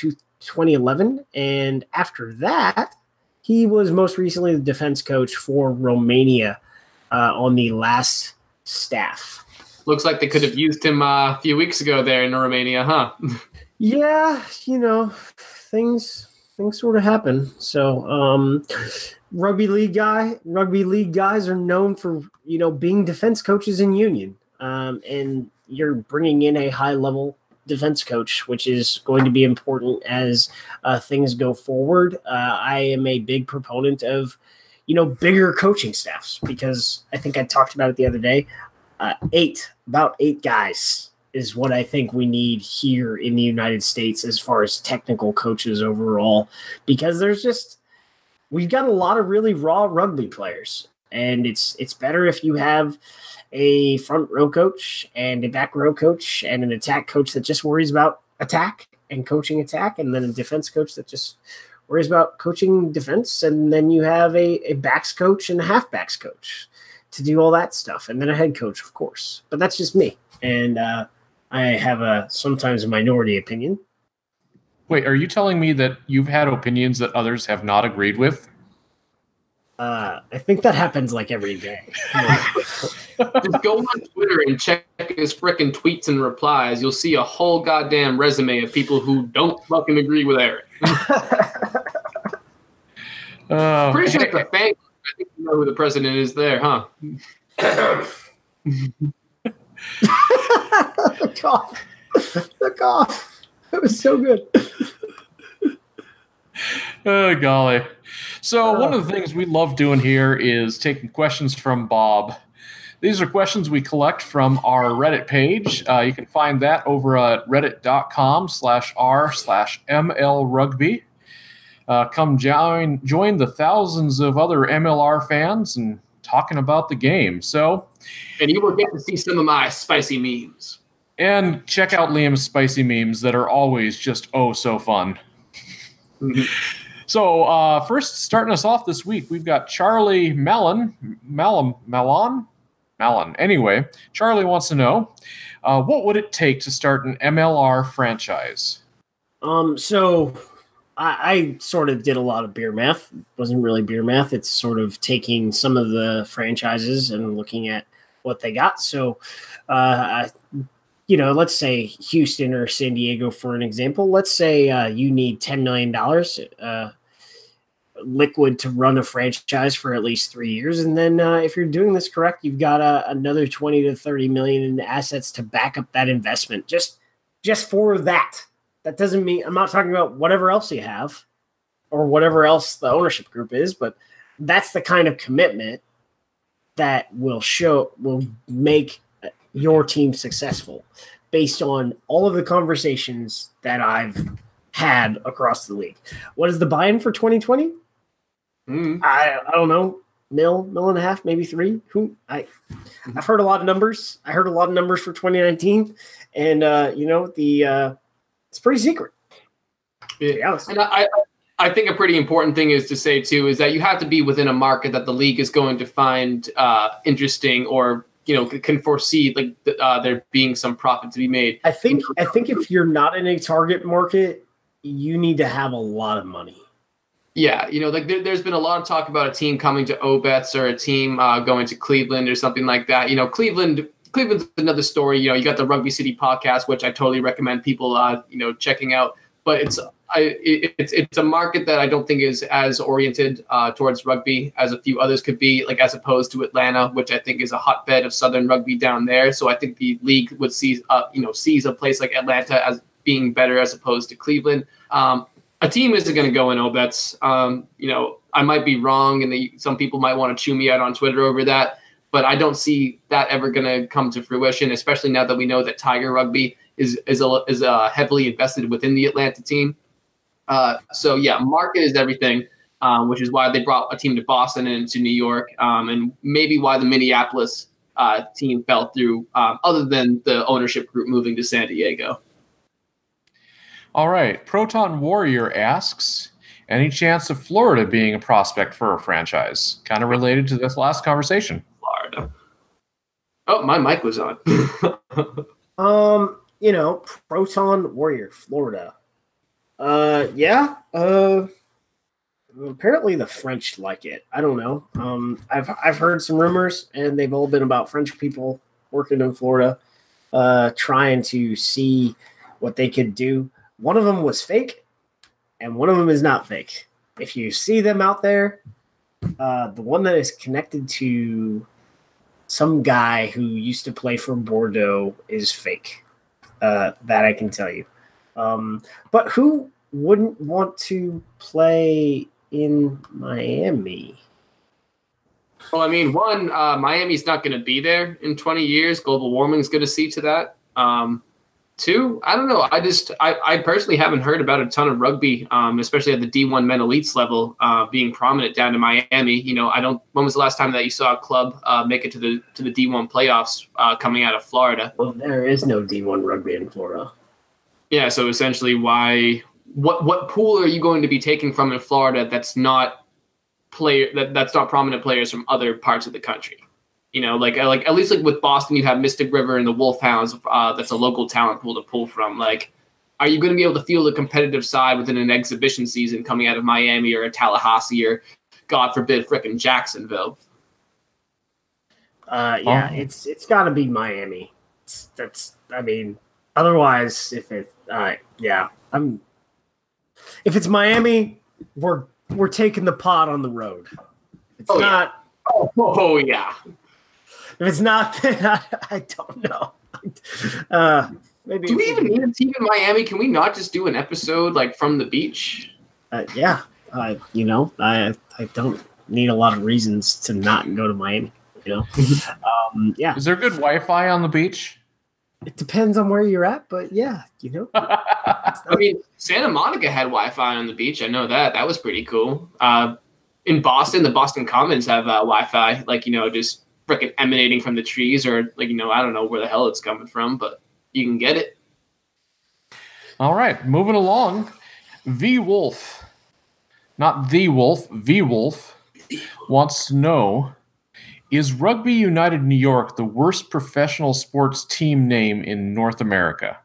twenty eleven. And after that, he was most recently the defense coach for Romania uh, on the last staff. Looks like they could have used him uh, a few weeks ago there in Romania, huh? Yeah, you know, things... Things sort of happen. So, um, rugby league guy, rugby league guys are known for, you know, being defense coaches in Union. Uh, um, and you're bringing in a high-level defense coach, which is going to be important as uh, things go forward. Uh, I am a big proponent of, you know, bigger coaching staffs because I think I talked about it the other day. Uh, eight, about eight guys is what I think we need here in the United States as far as technical coaches overall, because there's just – we've got a lot of really raw rugby players, and it's it's better if you have a front row coach and a back row coach and an attack coach that just worries about attack and coaching attack, and then a defense coach that just worries about coaching defense, and then you have a, a backs coach and a halfbacks coach to do all that stuff, and then a head coach, of course. But that's just me, and uh, I have a sometimes a minority opinion. Wait, are you telling me that you've had opinions that others have not agreed with? Uh, I think that happens like every day. Just go on Twitter and check his frickin' tweets and replies. You'll see a whole goddamn resume of people who don't fucking agree with Eric. uh, Pretty sure it's a fan. I think you know who the president is there, huh? The cough. The cough. That was so good. Oh, golly. So one of the things we love doing here is taking questions from Bob. These are questions we collect from our Reddit page. Uh, you can find that over at reddit.com slash r slash mlrugby. Uh, come join, join the thousands of other M L R fans and talking about the game. So, and you will get to see some of my spicy memes. And check out Liam's spicy memes that are always just oh so fun. Mm-hmm. So uh, first, starting us off this week, we've got Charlie Mallon. Mallon? Mallon? Mallon. Anyway, Charlie wants to know, uh, what would it take to start an M L R franchise? Um, so I, I sort of did a lot of beer math. It wasn't really beer math. It's sort of taking some of the franchises and looking at what they got. So uh, I, you know, let's say Houston or San Diego, for an example. Let's say uh, you need ten million dollars uh, liquid to run a franchise for at least three years. And then uh, if you're doing this correct, you've got uh, another twenty to thirty million dollars in assets to back up that investment. Just, just for that. That doesn't mean – I'm not talking about whatever else you have or whatever else the ownership group is, but that's the kind of commitment that will show – will make – your team successful based on all of the conversations that I've had across the league. What is the buy-in for twenty twenty? Mm. I, I don't know. Mil, mil and a half, maybe three. Who I I've heard a lot of numbers. I heard a lot of numbers for twenty nineteen. And uh, you know, the uh, it's pretty secret. Yeah. And I, I I think a pretty important thing is to say too is that you have to be within a market that the league is going to find uh, interesting, or you know, can foresee like uh, there being some profit to be made. I think I think if you're not in a target market, you need to have a lot of money. Yeah, you know, like there, there's been a lot of talk about a team coming to Obetz or a team uh, going to Cleveland or something like that. You know, Cleveland, Cleveland's another story. You know, you got the Rugby City podcast, which I totally recommend people, uh, you know, checking out. But it's I it, it's it's a market that I don't think is as oriented uh, towards rugby as a few others could be, like as opposed to Atlanta, which I think is a hotbed of Southern rugby down there. So I think the league would seize uh, you know seize a place like Atlanta as being better as opposed to Cleveland. Um, a team isn't going to go in Obetz. Um, you know, I might be wrong, and they, some people might want to chew me out on Twitter over that, but I don't see that ever going to come to fruition, especially now that we know that Tiger Rugby is is a, is uh, heavily invested within the Atlanta team. Uh, so, yeah, market is everything, um, which is why they brought a team to Boston and to New York, um, and maybe why the Minneapolis uh, team fell through, um, other than the ownership group moving to San Diego. All right. Proton Warrior asks, any chance of Florida being a prospect for a franchise? Kind of related to this last conversation. Florida. Oh, my mic was on. um. You know, Proton Warrior, Florida. Uh, yeah. Uh, apparently the French like it. I don't know. Um, I've I've heard some rumors, and they've all been about French people working in Florida, uh, trying to see what they could do. One of them was fake, and one of them is not fake. If you see them out there, uh, the one that is connected to some guy who used to play for Bordeaux is fake. Uh, that I can tell you. Um, but who wouldn't want to play in Miami? Well, I mean, one, uh, Miami's not going to be there in twenty years. Global warming's going to see to that. Um, two, I don't know. I just, I, I personally haven't heard about a ton of rugby, um, especially at the D one men elites level, uh, being prominent down in Miami. You know, I don't, when was the last time that you saw a club uh, make it to the to the D one playoffs uh, coming out of Florida? Well, there is no D one rugby in Florida. Yeah, so essentially why, what what pool are you going to be taking from in Florida that's not player that, that's not prominent players from other parts of the country? You know, like like at least like with Boston, you have Mystic River and the Wolfhounds. Uh, that's a local talent pool to pull from. Like, are you going to be able to field a competitive side within an exhibition season coming out of Miami or a Tallahassee or, God forbid, frickin' Jacksonville? Uh, yeah, oh. it's it's got to be Miami. It's, that's I mean, otherwise, if it, uh, yeah, I'm. If it's Miami, we're we're taking the pot on the road. It's oh, not. Yeah. Oh, oh yeah. If it's not, then I, I don't know. Uh, maybe. Do we even need a team in Miami? Can we not just do an episode like from the beach? Uh, yeah, I you know I I don't need a lot of reasons to not go to Miami. You know, um, yeah. Is there good Wi-Fi on the beach? It depends on where you're at, but yeah, you know. I mean, Santa Monica had Wi-Fi on the beach. I know that. That was pretty cool. Uh, in Boston, the Boston Commons have uh, Wi-Fi, like, you know, just freaking emanating from the trees or, like, you know, I don't know where the hell it's coming from, but you can get it. All right, moving along. V Wolf, not the Wolf, V Wolf wants to know, is Rugby United New York the worst professional sports team name in North America?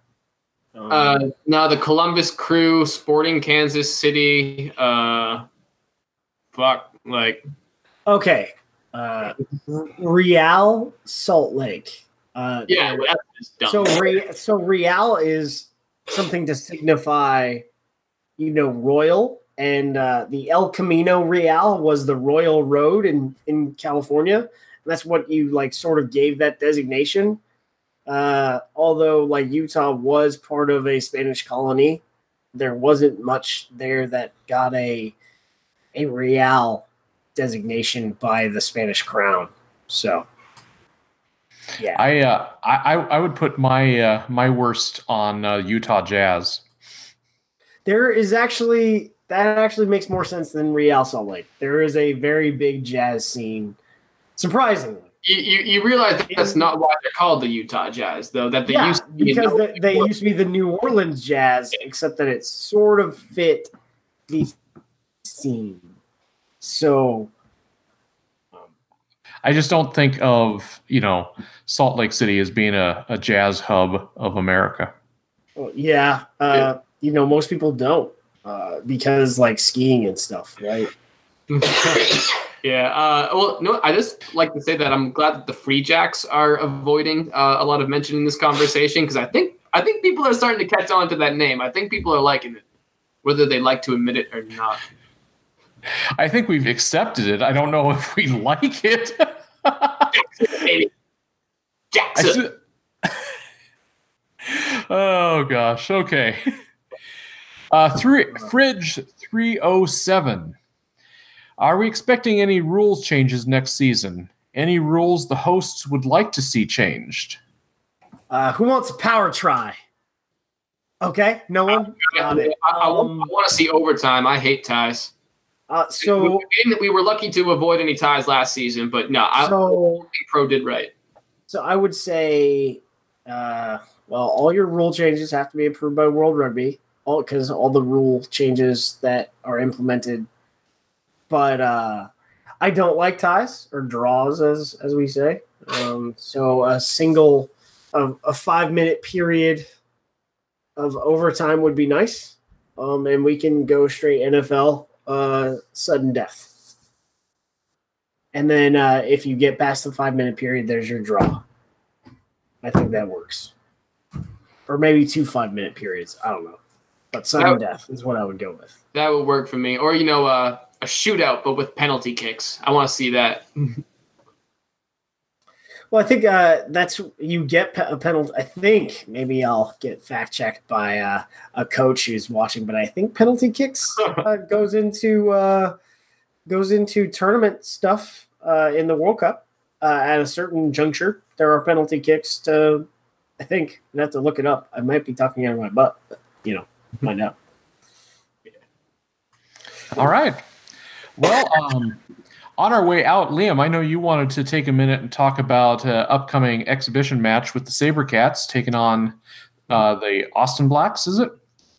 Uh, no, the Columbus Crew, Sporting Kansas City, uh, fuck, like... Okay. Uh, Real Salt Lake. Uh, yeah, well, that's dumb. So, Re- so Real is something to signify, you know, royal. And uh, the El Camino Real was the Royal Road in, in California. And that's what you, like, sort of gave that designation. Uh, although, like, Utah was part of a Spanish colony, there wasn't much there that got a a Real designation by the Spanish crown. So, yeah. I uh, I, I would put my, uh, my worst on uh, Utah Jazz. There is actually... That actually makes more sense than Real Salt Lake. There is a very big jazz scene, surprisingly. You, you, you realize that that's not why they're called the Utah Jazz, though. That they yeah, used to be because the, they used to be the New Orleans Jazz, except that it sort of fit the scene. So, I just don't think of, you know, Salt Lake City as being a, a jazz hub of America. Well, yeah, uh, yeah, you know, most people don't. Uh, because like skiing and stuff, right? yeah. Uh, well, no, I just like to say that I'm glad that the Free Jacks are avoiding uh, a lot of mention in this conversation because I think I think people are starting to catch on to that name. I think people are liking it, whether they like to admit it or not. I think we've accepted it. I don't know if we like it. Jackson, baby. Jackson. Oh gosh. Okay. Uh, three, Fridge three oh seven. Are we expecting any rules changes next season? Any rules the hosts would like to see changed? Uh, who wants a power try? Okay, no one? I, I, I, I, um, I want to see overtime. I hate ties. Uh, so we, we were lucky to avoid any ties last season, but no, I, so, I think Pro did right. So I would say, uh, well, all your rule changes have to be approved by World Rugby. Because all, all the rule changes that are implemented, but uh, I don't like ties or draws, as as we say. Um, so a single, a, a five minute period of overtime would be nice, um, and we can go straight N F L uh, sudden death. And then uh, if you get past the five minute period, there's your draw. I think that works, or maybe two five minute periods. I don't know. But sudden death is what I would go with. That would work for me. Or, you know, uh, a shootout, but with penalty kicks. I want to see that. Well, I think uh, that's you get a penalty. I think maybe I'll get fact checked by uh, a coach who's watching, but I think penalty kicks uh, goes into uh, goes into tournament stuff uh, in the World Cup. Uh, at a certain juncture, there are penalty kicks to. I think I have to look it up. I might be talking out of my butt, but you know, find out. Yeah. All right. Well, um, on our way out, Liam, I know you wanted to take a minute and talk about an uh, upcoming exhibition match with the SaberCats taking on uh, the Austin Blacks, is it?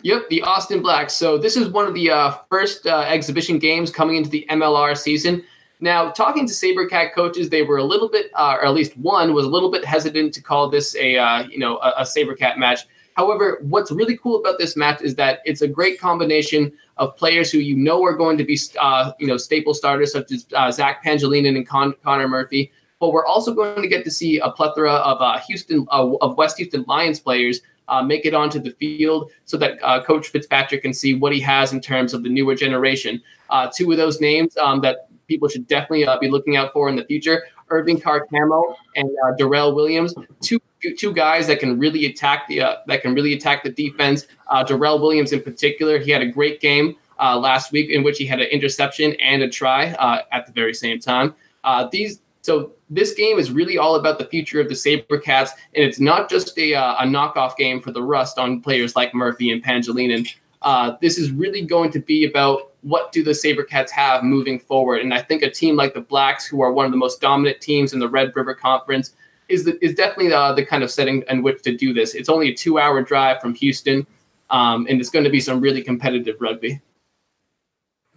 Yep, the Austin Blacks. So this is one of the uh, first uh, exhibition games coming into the M L R season. Now, talking to SaberCat coaches, they were a little bit, uh, or at least one was a little bit hesitant to call this a, uh, you know, a, a SaberCat match. However, what's really cool about this match is that it's a great combination of players who you know are going to be, uh, you know, staple starters such as uh, Zach Pangilinan and Con- Connor Murphy. But we're also going to get to see a plethora of uh, Houston, uh, of West Houston Lions players uh, make it onto the field so that uh, Coach Fitzpatrick can see what he has in terms of the newer generation. Uh, two of those names um, that people should definitely uh, be looking out for in the future, Irving Carcamo and uh, Darrell Williams, two two guys that can really attack the uh, that can really attack the defense. Uh, Darrell Williams in particular, he had a great game uh, last week in which he had an interception and a try uh, at the very same time. Uh, these so this game is really all about the future of the SaberCats, and it's not just a uh, a knockoff game for the rust on players like Murphy and Pangilinan. Uh, this is really going to be about what do the SaberCats have moving forward? And I think a team like the Blacks, who are one of the most dominant teams in the Red River Conference, is the, is definitely the, the kind of setting in which to do this. It's only a two-hour drive from Houston, um, and it's going to be some really competitive rugby.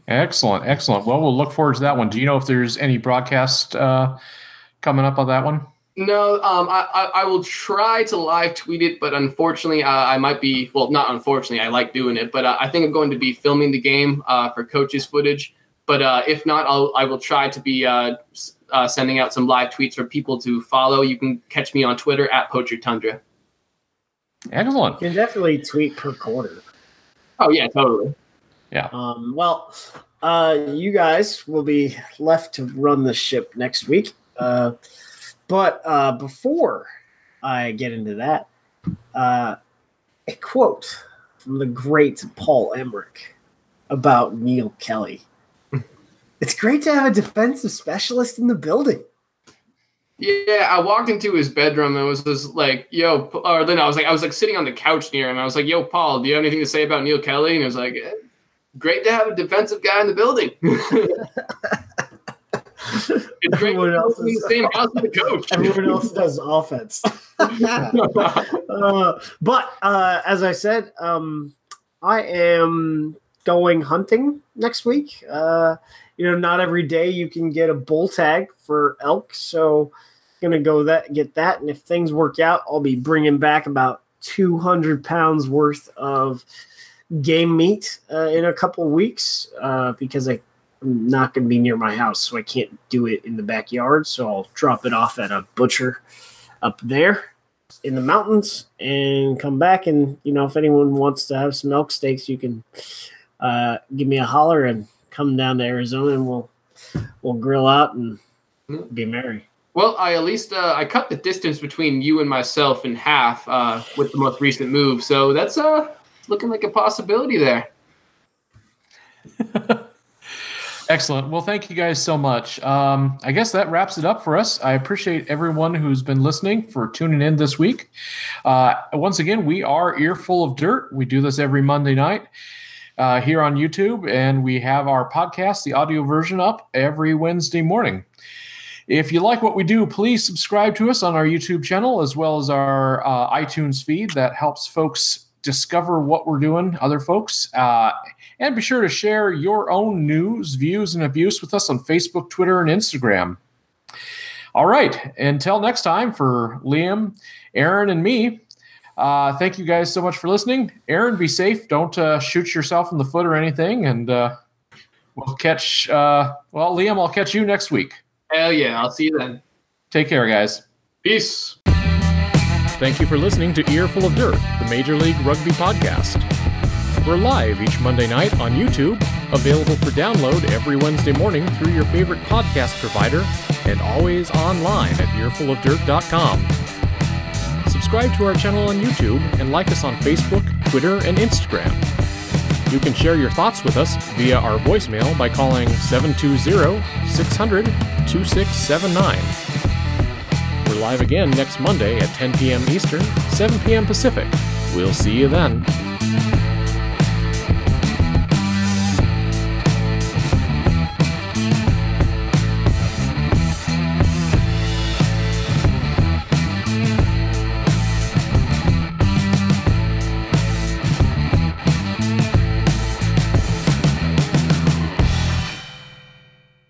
Excellent, excellent. Well, we'll look forward to that one. Do you know if there's any broadcast uh, coming up on that one? No, um, I, I, I will try to live tweet it, but unfortunately, uh, I might be, well, not unfortunately, I like doing it, but uh, I think I'm going to be filming the game uh, for coaches' footage. But uh, if not, I'll, I will try to be uh, uh, sending out some live tweets for people to follow. You can catch me on Twitter at Poacher Tundra. Excellent. You can definitely tweet per quarter. Oh, yeah, totally. Yeah. Um, well, uh, you guys will be left to run the ship next week. Uh But uh, before I get into that, uh, a quote from the great Paul Emmerich about Neil Kelly. It's great to have a defensive specialist in the building. Yeah, I walked into his bedroom and was just like, yo, or then I was like, I was like sitting on the couch near him. And I was like, yo, Paul, do you have anything to say about Neil Kelly? And he was like, eh, great to have a defensive guy in the building. It's great. Everyone else is the same house with the coach. Everyone else does offense. uh, but uh, as I said, um, I am going hunting next week. Uh, you know, not every day you can get a bull tag for elk, so I'm gonna go that get that. And if things work out, I'll be bringing back about two hundred pounds worth of game meat uh, in a couple weeks uh, because I. I'm not going to be near my house, so I can't do it in the backyard. So I'll drop it off at a butcher up there in the mountains and come back. And, you know, if anyone wants to have some elk steaks, you can uh, give me a holler and come down to Arizona and we'll, we'll grill out and be merry. Well, I at least uh, I cut the distance between you and myself in half uh, with the most recent move. So that's uh, looking like a possibility there. Excellent. Well, thank you guys so much. Um, I guess that wraps it up for us. I appreciate everyone who's been listening for tuning in this week. Uh, once again, we are Earful of Dirt. We do this every Monday night uh, here on YouTube, and we have our podcast, the audio version, up every Wednesday morning. If you like what we do, please subscribe to us on our YouTube channel as well as our uh, iTunes feed. That helps folks discover what we're doing, other folks. Uh, and be sure to share your own news, views, and abuse with us on Facebook, Twitter, and Instagram. All right. Until next time, for Liam, Aaron, and me, uh, thank you guys so much for listening. Aaron, be safe. Don't uh, shoot yourself in the foot or anything. And uh, we'll catch, uh, well, Liam, I'll catch you next week. Hell yeah. I'll see you then. Take care, guys. Peace. Thank you for listening to Earful of Dirt, the Major League Rugby podcast. We're live each Monday night on YouTube, available for download every Wednesday morning through your favorite podcast provider, and always online at earful of dirt dot com. Subscribe to our channel on YouTube and like us on Facebook, Twitter, and Instagram. You can share your thoughts with us via our voicemail by calling seven two zero, six hundred, two six seven nine. We're live again next Monday at ten p.m. Eastern, seven p.m. Pacific. We'll see you then.